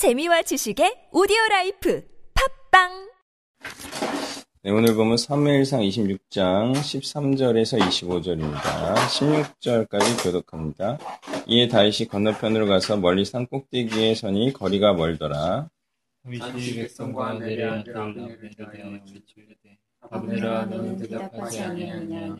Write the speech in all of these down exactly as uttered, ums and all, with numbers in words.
재미와 지식의 오디오라이프 팝빵. 네, 오늘 보면 사무엘상 이십육 장 십삼 절에서 이십오 절입니다. 십육 절까지 교독합니다. 이에 다윗이 건너편으로 가서 멀리 산 꼭대기에 서니 거리가 멀더라. 다윗이 백성과 내려앉아 이르되 아브넬아 너는 대답하지 아니하냐.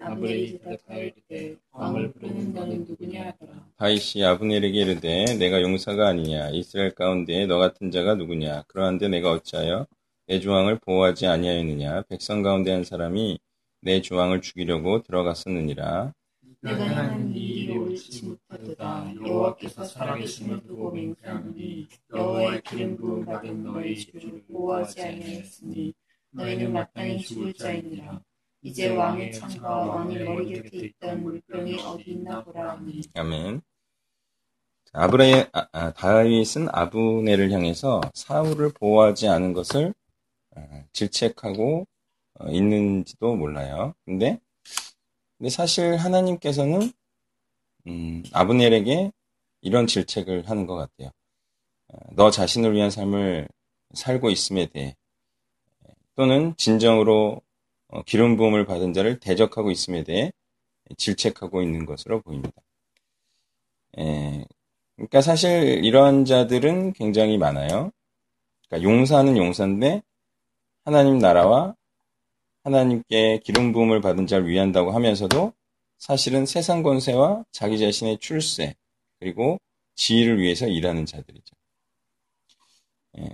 아브넬이 대답하여 이르되 왕을 부르는 너는 누구냐 하더라. 다윗이 아브넬에게 이르되 내가 용사가 아니냐. 이스라엘 가운데에 너 같은 자가 누구냐. 그러한데 내가 어찌하여 내 주왕을 보호하지 아니하였느냐. 백성 가운데 한 사람이 내 주왕을 죽이려고 들어갔었느니라. 내가 하는 이 일이 옳지 못하도다. 여호와께서 살아계심을 두고 맹세하노니 여호와의 기름 부음 받은 너의 집주를 보호하지 아니하였으니 너희는 마땅히 죽을 자이니라. 이제 왕의 창과 왕의 머리 곁에 있던 물병이 어디 있나 보라 하니. 아멘. 아브레, 아, 아, 다윗은 아브넬을 향해서 사울을 보호하지 않은 것을 질책하고 있는지도 몰라요. 근데, 근데 사실 하나님께서는 음, 아브넬에게 이런 질책을 하는 것 같아요. 너 자신을 위한 삶을 살고 있음에 대해, 또는 진정으로 기름 부음을 받은 자를 대적하고 있음에 대해 질책하고 있는 것으로 보입니다. 에, 그러니까 사실 이러한 자들은 굉장히 많아요. 그러니까 용사는 용사인데 하나님 나라와 하나님께 기름 부음을 받은 자를 위한다고 하면서도 사실은 세상 권세와 자기 자신의 출세 그리고 지위를 위해서 일하는 자들이죠. 예.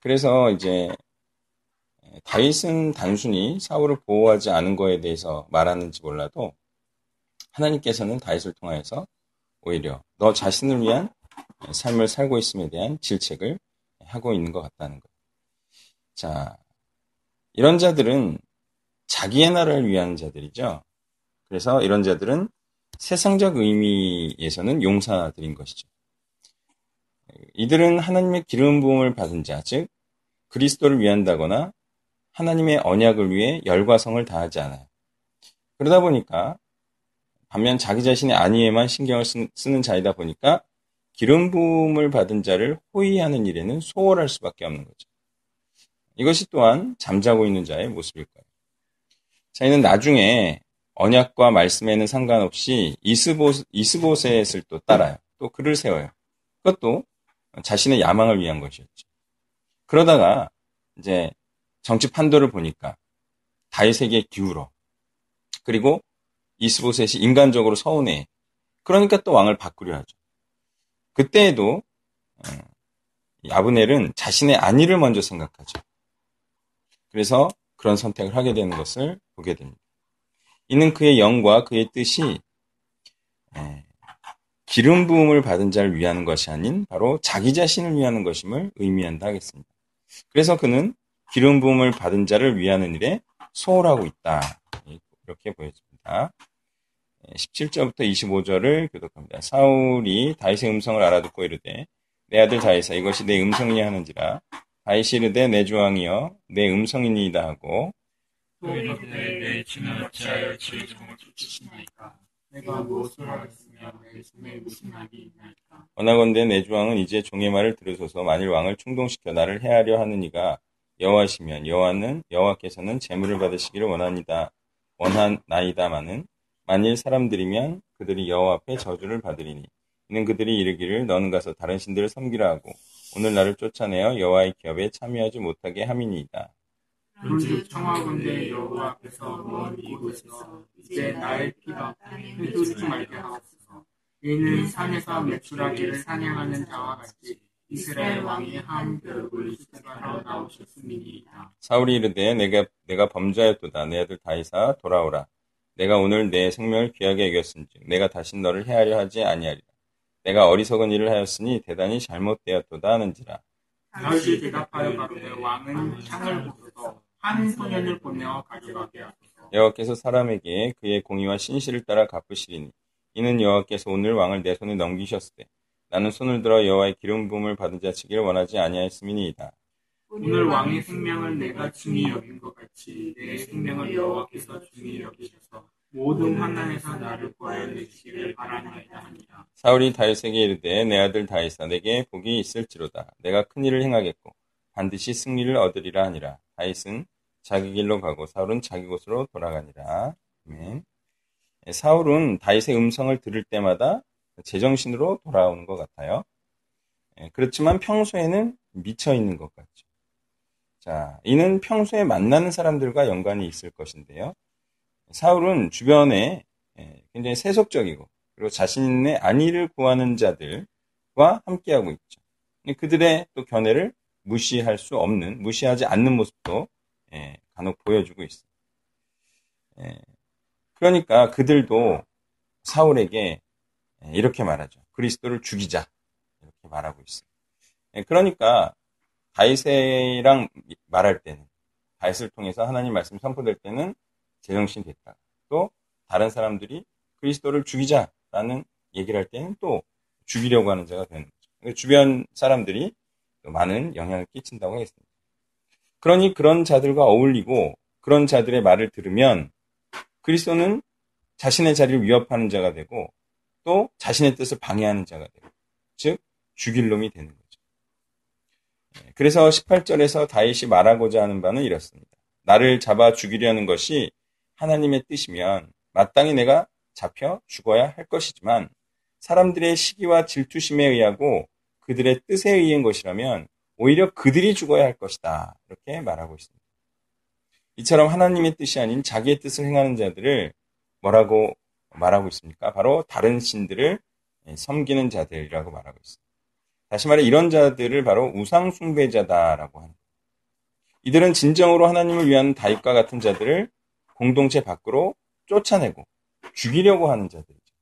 그래서 이제 다윗은 단순히 사울을 보호하지 않은 거에 대해서 말하는지 몰라도 하나님께서는 다윗을 통하여서 오히려 너 자신을 위한 삶을 살고 있음에 대한 질책을 하고 있는 것 같다는 거예요. 자, 이런 자들은 자기의 나라를 위한 자들이죠. 그래서 이런 자들은 세상적 의미에서는 용사들인 것이죠. 이들은 하나님의 기름 부음을 받은 자, 즉 그리스도를 위한다거나 하나님의 언약을 위해 열과 성을 다하지 않아요. 그러다 보니까 반면 자기 자신의 안위에만 신경을 쓰는 자이다 보니까 기름 부음을 받은 자를 호의하는 일에는 소홀할 수밖에 없는 거죠. 이것이 또한 잠자고 있는 자의 모습일 거예요. 자, 이는 나중에 언약과 말씀에는 상관없이 이스보스, 이스보셋을 또 따라요. 또 그를 세워요. 그것도 자신의 야망을 위한 것이었죠. 그러다가 이제 정치 판도를 보니까 다윗에게 기울어. 그리고 이스보셋이 인간적으로 서운해. 그러니까 또 왕을 바꾸려 하죠. 그때에도 아브넬은 자신의 안위를 먼저 생각하죠. 그래서 그런 선택을 하게 되는 것을 보게 됩니다. 이는 그의 영과 그의 뜻이 기름 부음을 받은 자를 위하는 것이 아닌 바로 자기 자신을 위하는 것임을 의미한다 하겠습니다. 그래서 그는 기름 부음을 받은 자를 위하는 일에 소홀하고 있다. 이렇게 보여집니다. 십칠 절부터 이십오 절을 교독합니다. 사울이 다윗의 음성을 알아듣고 이르되 내 아들 다윗아 이것이 내 음성이냐 하는지라. 다윗이 이르되 내 주왕이여 내 음성이니이다 하고 또 이르되 내 주는 어찌하여 주의 종을 쫓으시나이까. 내가 무엇을 하겠으며 내 손에 무슨 악이 있나이까. 원하건대 내 주왕은 이제 종의 말을 들으소서. 만일 왕을 충동시켜 나를 해하려 하는 이가 여호와시면 여호와는 여호와께서는 재물을 받으시기를 원합니다. 원한 나이다마는 만일 사람들이면 그들이 여호와 앞에 저주를 받으리니 이는 그들이 이르기를 너는 가서 다른 신들을 섬기라 하고 오늘 나를 쫓아내어 여호와의 기업에 참여하지 못하게 함이니이다. 그런즉 청하건대 여호와 앞에서 먼 이곳에서 이제 나의 피가 흩어지지 말게 하옵소서. 이는 산에서 메추라기를 사냥하는 자와 같이 이스라엘 왕이 한 벼룩을 수색하러 나오셨음이니이다. 사울이 이르되 내가 내가 범죄하였도다. 내 아들 다윗아 돌아오라. 내가 오늘 내 생명을 귀하게 여겼은즉 내가 다시 너를 해하려 하지 아니하리라. 내가 어리석은 일을 하였으니 대단히 잘못되었도다 하는지라. 다윗이 대답하여 가로되 왕은 창을 부수어 한 소년을 보내어 가져가게 하소서. 여호와께서 사람에게 그의 공의와 신실을 따라 갚으시리니 이는 여호와께서 오늘 왕을 내 손에 넘기셨으되 나는 손을 들어 여호와의 기름 부음을 받은 자 치기를 원하지 아니하였음이니이다. 오늘 왕의 생명을 내가 중히 여긴 것 같이 내 생명을 여호와께서 중히 여기셔서 모든 환난에서 나를 구하여내시기를 바라나이다 하니라. 사울이 다윗에게 이르되 내 아들 다윗아 내게 복이 있을지로다. 내가 큰 일을 행하겠고 반드시 승리를 얻으리라 하니라. 다윗은 자기 길로 가고 사울은 자기 곳으로 돌아가니라. 아멘. 사울은 다윗의 음성을 들을 때마다 제정신으로 돌아오는 것 같아요. 그렇지만 평소에는 미쳐 있는 것 같죠. 자, 이는 평소에 만나는 사람들과 연관이 있을 것인데요. 사울은 주변에 굉장히 세속적이고 그리고 자신의 안위를 구하는 자들과 함께하고 있죠. 그들의 또 견해를 무시할 수 없는, 무시하지 않는 모습도 간혹 보여주고 있습니다. 그러니까 그들도 사울에게 이렇게 말하죠. 그리스도를 죽이자 이렇게 말하고 있습니다. 그러니까 다윗이랑 말할 때는, 다윗을 통해서 하나님 말씀이 선포될 때는 제정신 됐다. 또 다른 사람들이 그리스도를 죽이자라는 얘기를 할 때는 또 죽이려고 하는 자가 되는 거죠. 주변 사람들이 또 많은 영향을 끼친다고 하겠습니다. 그러니 그런 자들과 어울리고 그런 자들의 말을 들으면 그리스도는 자신의 자리를 위협하는 자가 되고 또 자신의 뜻을 방해하는 자가 되고, 즉 죽일 놈이 되는 거죠. 그래서 십팔 절에서 다윗이 말하고자 하는 바는 이렇습니다. 나를 잡아 죽이려는 것이 하나님의 뜻이면 마땅히 내가 잡혀 죽어야 할 것이지만 사람들의 시기와 질투심에 의하고 그들의 뜻에 의한 것이라면 오히려 그들이 죽어야 할 것이다. 이렇게 말하고 있습니다. 이처럼 하나님의 뜻이 아닌 자기의 뜻을 행하는 자들을 뭐라고 말하고 있습니까? 바로 다른 신들을 섬기는 자들이라고 말하고 있습니다. 다시 말해 이런 자들을 바로 우상숭배자다라고 합니다. 이들은 진정으로 하나님을 위한 다윗과 같은 자들을 공동체 밖으로 쫓아내고 죽이려고 하는 자들이죠.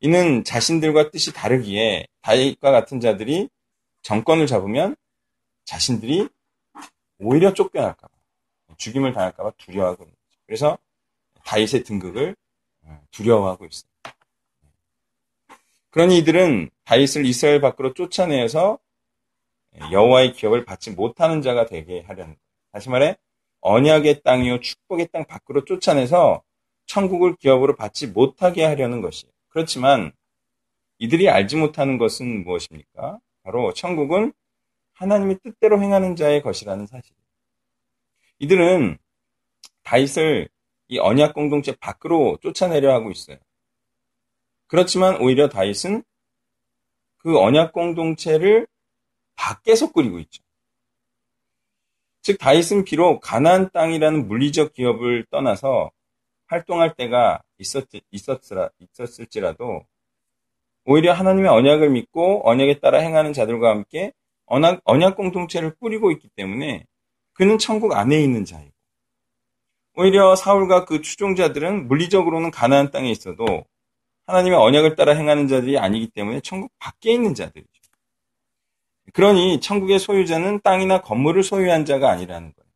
이는 자신들과 뜻이 다르기에 다윗과 같은 자들이 정권을 잡으면 자신들이 오히려 쫓겨날까 봐, 죽임을 당할까 봐 두려워하고 있는 거죠. 그래서 다윗의 등극을 두려워하고 있습니다. 그러니 이들은 다윗을 이스라엘 밖으로 쫓아내어서 여호와의 기업을 받지 못하는 자가 되게 하려는 거예요. 다시 말해 언약의 땅이요 축복의 땅 밖으로 쫓아내서 천국을 기업으로 받지 못하게 하려는 것이에요. 그렇지만 이들이 알지 못하는 것은 무엇입니까? 바로 천국은 하나님의 뜻대로 행하는 자의 것이라는 사실이에요. 이들은 다윗을 이 언약 공동체 밖으로 쫓아내려 하고 있어요. 그렇지만 오히려 다윗은 그 언약 공동체를 밖에서 꾸리고 있죠. 즉 다윗은 비록 가나안 땅이라는 물리적 기업을 떠나서 활동할 때가 있었지, 있었으라, 있었을지라도 오히려 하나님의 언약을 믿고 언약에 따라 행하는 자들과 함께 언약, 언약 공동체를 꾸리고 있기 때문에 그는 천국 안에 있는 자이고, 오히려 사울과 그 추종자들은 물리적으로는 가나안 땅에 있어도 하나님의 언약을 따라 행하는 자들이 아니기 때문에 천국 밖에 있는 자들이죠. 그러니 천국의 소유자는 땅이나 건물을 소유한 자가 아니라는 거예요.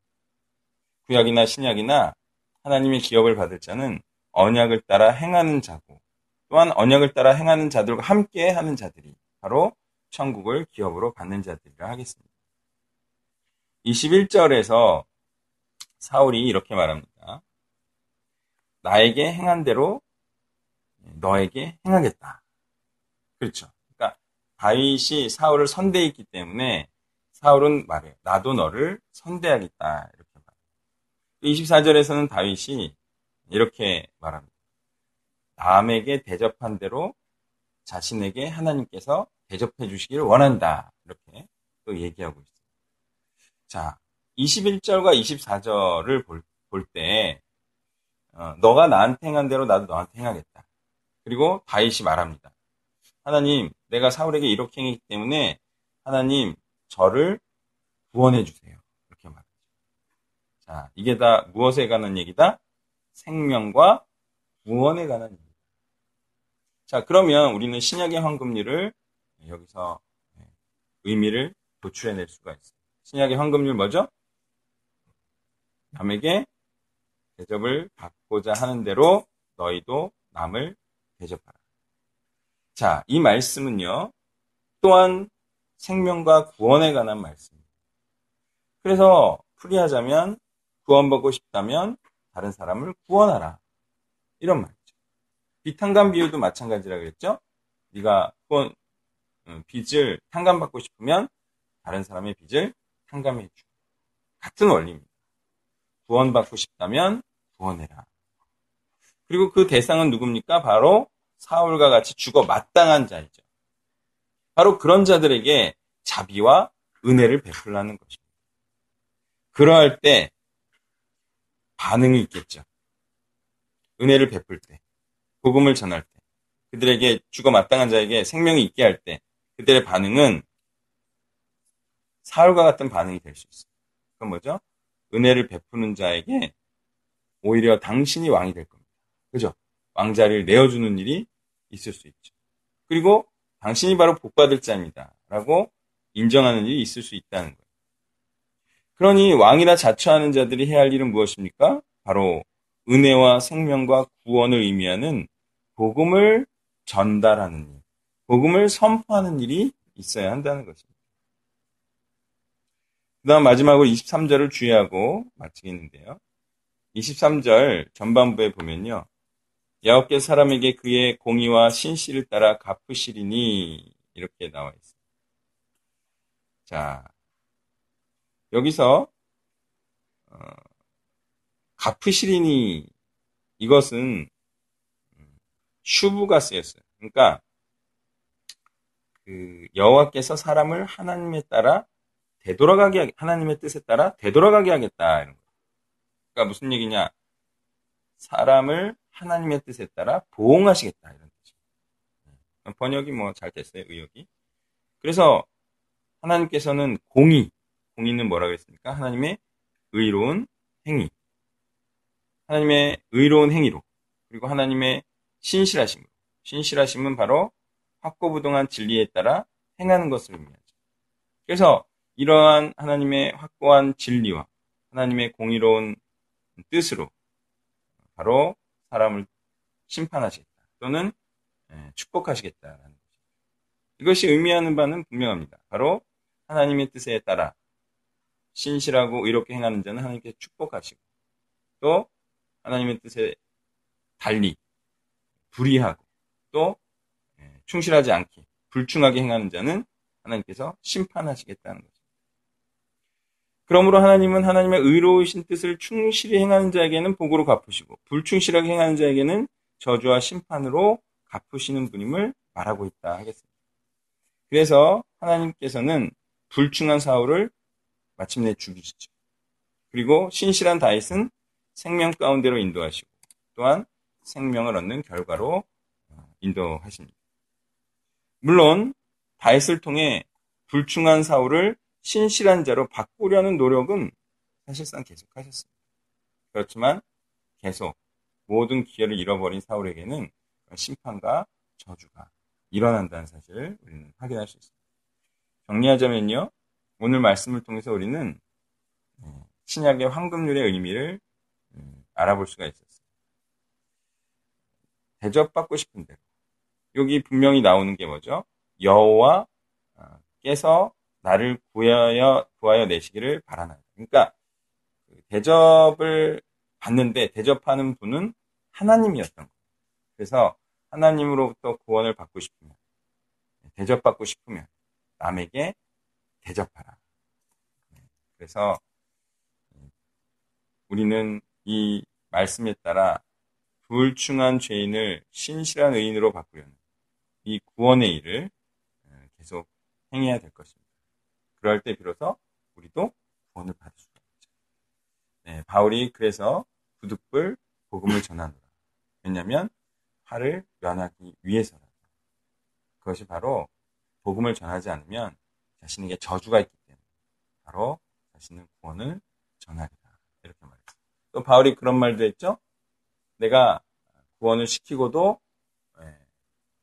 구약이나 신약이나 하나님의 기업을 받을 자는 언약을 따라 행하는 자고, 또한 언약을 따라 행하는 자들과 함께 하는 자들이 바로 천국을 기업으로 받는 자들이라 하겠습니다. 이십일 절에서 사울이 이렇게 말합니다. 나에게 행한 대로 너에게 행하겠다. 그렇죠. 다윗이 사울을 선대했기 때문에 사울은 말해요. 나도 너를 선대하겠다. 이렇게 말해요. 이십사 절에서는 다윗이 이렇게 말합니다. 남에게 대접한 대로 자신에게 하나님께서 대접해 주시기를 원한다. 이렇게 또 얘기하고 있어요. 자, 이십일 절과 이십사 절을 볼, 볼 때 어, 너가 나한테 행한 대로 나도 너한테 행하겠다. 그리고 다윗이 말합니다. 하나님, 내가 사울에게 이렇게 행했기 때문에 하나님 저를 구원해 주세요. 이렇게 말하죠. 자, 이게 다 무엇에 관한 얘기다? 생명과 구원에 관한 얘기다. 자, 그러면 우리는 신약의 황금률을 여기서 의미를 도출해낼 수가 있어요. 신약의 황금률 뭐죠? 남에게 대접을 받고자 하는 대로 너희도 남을 대접하라. 자, 이 말씀은요, 또한 생명과 구원에 관한 말씀입니다. 그래서 풀이하자면 구원받고 싶다면 다른 사람을 구원하라. 이런 말이죠. 비탄감 비유도 마찬가지라 그랬죠. 네가 혹은 빚을 탕감받고 싶으면 다른 사람의 빚을 탕감해 주고, 같은 원리입니다. 구원받고 싶다면 구원해라. 그리고 그 대상은 누굽니까? 바로 사울과 같이 죽어 마땅한 자이죠. 바로 그런 자들에게 자비와 은혜를 베풀라는 것입니다. 그러할 때 반응이 있겠죠. 은혜를 베풀 때, 복음을 전할 때, 그들에게 죽어 마땅한 자에게 생명이 있게 할 때 그들의 반응은 사울과 같은 반응이 될 수 있어요. 그건 뭐죠? 은혜를 베푸는 자에게 오히려 당신이 왕이 될 겁니다. 그죠? 왕자를 내어주는 일이 있을 수 있죠. 그리고 당신이 바로 복받을 자입니다 라고 인정하는 일이 있을 수 있다는 거예요. 그러니 왕이라 자처하는 자들이 해야 할 일은 무엇입니까? 바로 은혜와 생명과 구원을 의미하는 복음을 전달하는 일, 복음을 선포하는 일이 있어야 한다는 것입니다. 그 다음 마지막으로 이십삼 절을 주의하고 마치겠는데요. 이십삼 절 전반부에 보면요. 야곱게 사람에게 그의 공의와 신실을 따라 갚으시리니 이렇게 나와 있습니다. 자, 여기서 어, 갚으시리니 이것은 슈브가 쓰였어요. 그러니까 그 여호와께서 사람을 하나님에 따라 되돌아가게, 하나님의 뜻에 따라 되돌아가게 하겠다 이런 거. 그러니까 무슨 얘기냐? 사람을 하나님의 뜻에 따라 보응하시겠다 이런 뜻이에요. 번역이 뭐 잘 됐어요, 의역이. 그래서 하나님께서는 공의, 공의는 뭐라고 했습니까? 하나님의 의로운 행위, 하나님의 의로운 행위로, 그리고 하나님의 신실하심으로, 신실하심은 바로 확고부동한 진리에 따라 행하는 것을 의미하죠. 그래서 이러한 하나님의 확고한 진리와 하나님의 공의로운 뜻으로 바로 사람을 심판하시겠다 또는 축복하시겠다라는 것입니다. 이것이 의미하는 바는 분명합니다. 바로 하나님의 뜻에 따라 신실하고 의롭게 행하는 자는 하나님께 축복하시고, 또 하나님의 뜻에 달리 불의하고 또 충실하지 않게 불충하게 행하는 자는 하나님께서 심판하시겠다는 것입니다. 그러므로 하나님은 하나님의 의로우신 뜻을 충실히 행하는 자에게는 복으로 갚으시고 불충실하게 행하는 자에게는 저주와 심판으로 갚으시는 분임을 말하고 있다 하겠습니다. 그래서 하나님께서는 불충한 사울을 마침내 죽이시죠. 그리고 신실한 다윗은 생명 가운데로 인도하시고 또한 생명을 얻는 결과로 인도하십니다. 물론 다윗을 통해 불충한 사울을 신실한 자로 바꾸려는 노력은 사실상 계속하셨습니다. 그렇지만 계속 모든 기회를 잃어버린 사울에게는 심판과 저주가 일어난다는 사실을 우리는 확인할 수 있습니다. 정리하자면요. 오늘 말씀을 통해서 우리는 신약의 황금률의 의미를 알아볼 수가 있었습니다. 대접받고 싶은 대로. 여기 분명히 나오는 게 뭐죠? 여호와께서 나를 구하여, 구하여 내시기를 바라나요. 그러니까 대접을 받는데 대접하는 분은 하나님이었던 거예요. 그래서 하나님으로부터 구원을 받고 싶으면, 대접받고 싶으면 남에게 대접하라. 그래서 우리는 이 말씀에 따라 불충한 죄인을 신실한 의인으로 바꾸려는 이 구원의 일을 계속 행해야 될 것입니다. 그럴 때 비로소 우리도 구원을 받을 수가 있죠. 네, 바울이 그래서 부득불 복음을 전하노라. 왜냐하면 화를 면하기 위해서라도. 그것이 바로 복음을 전하지 않으면 자신에게 저주가 있기 때문에 바로 자신은 구원을 전하리라. 이렇게 말했죠. 또 바울이 그런 말도 했죠. 내가 구원을 시키고도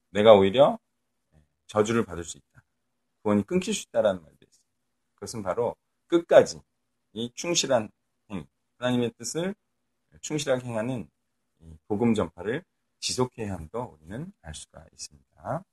내가 오히려 저주를 받을 수 있다. 구원이 끊길 수 있다라는 말도 했어요. 그것은 바로 끝까지 이 충실한 행위, 하나님의 뜻을 충실하게 행하는 복음 전파를 지속해야 함도 우리는 알 수가 있습니다.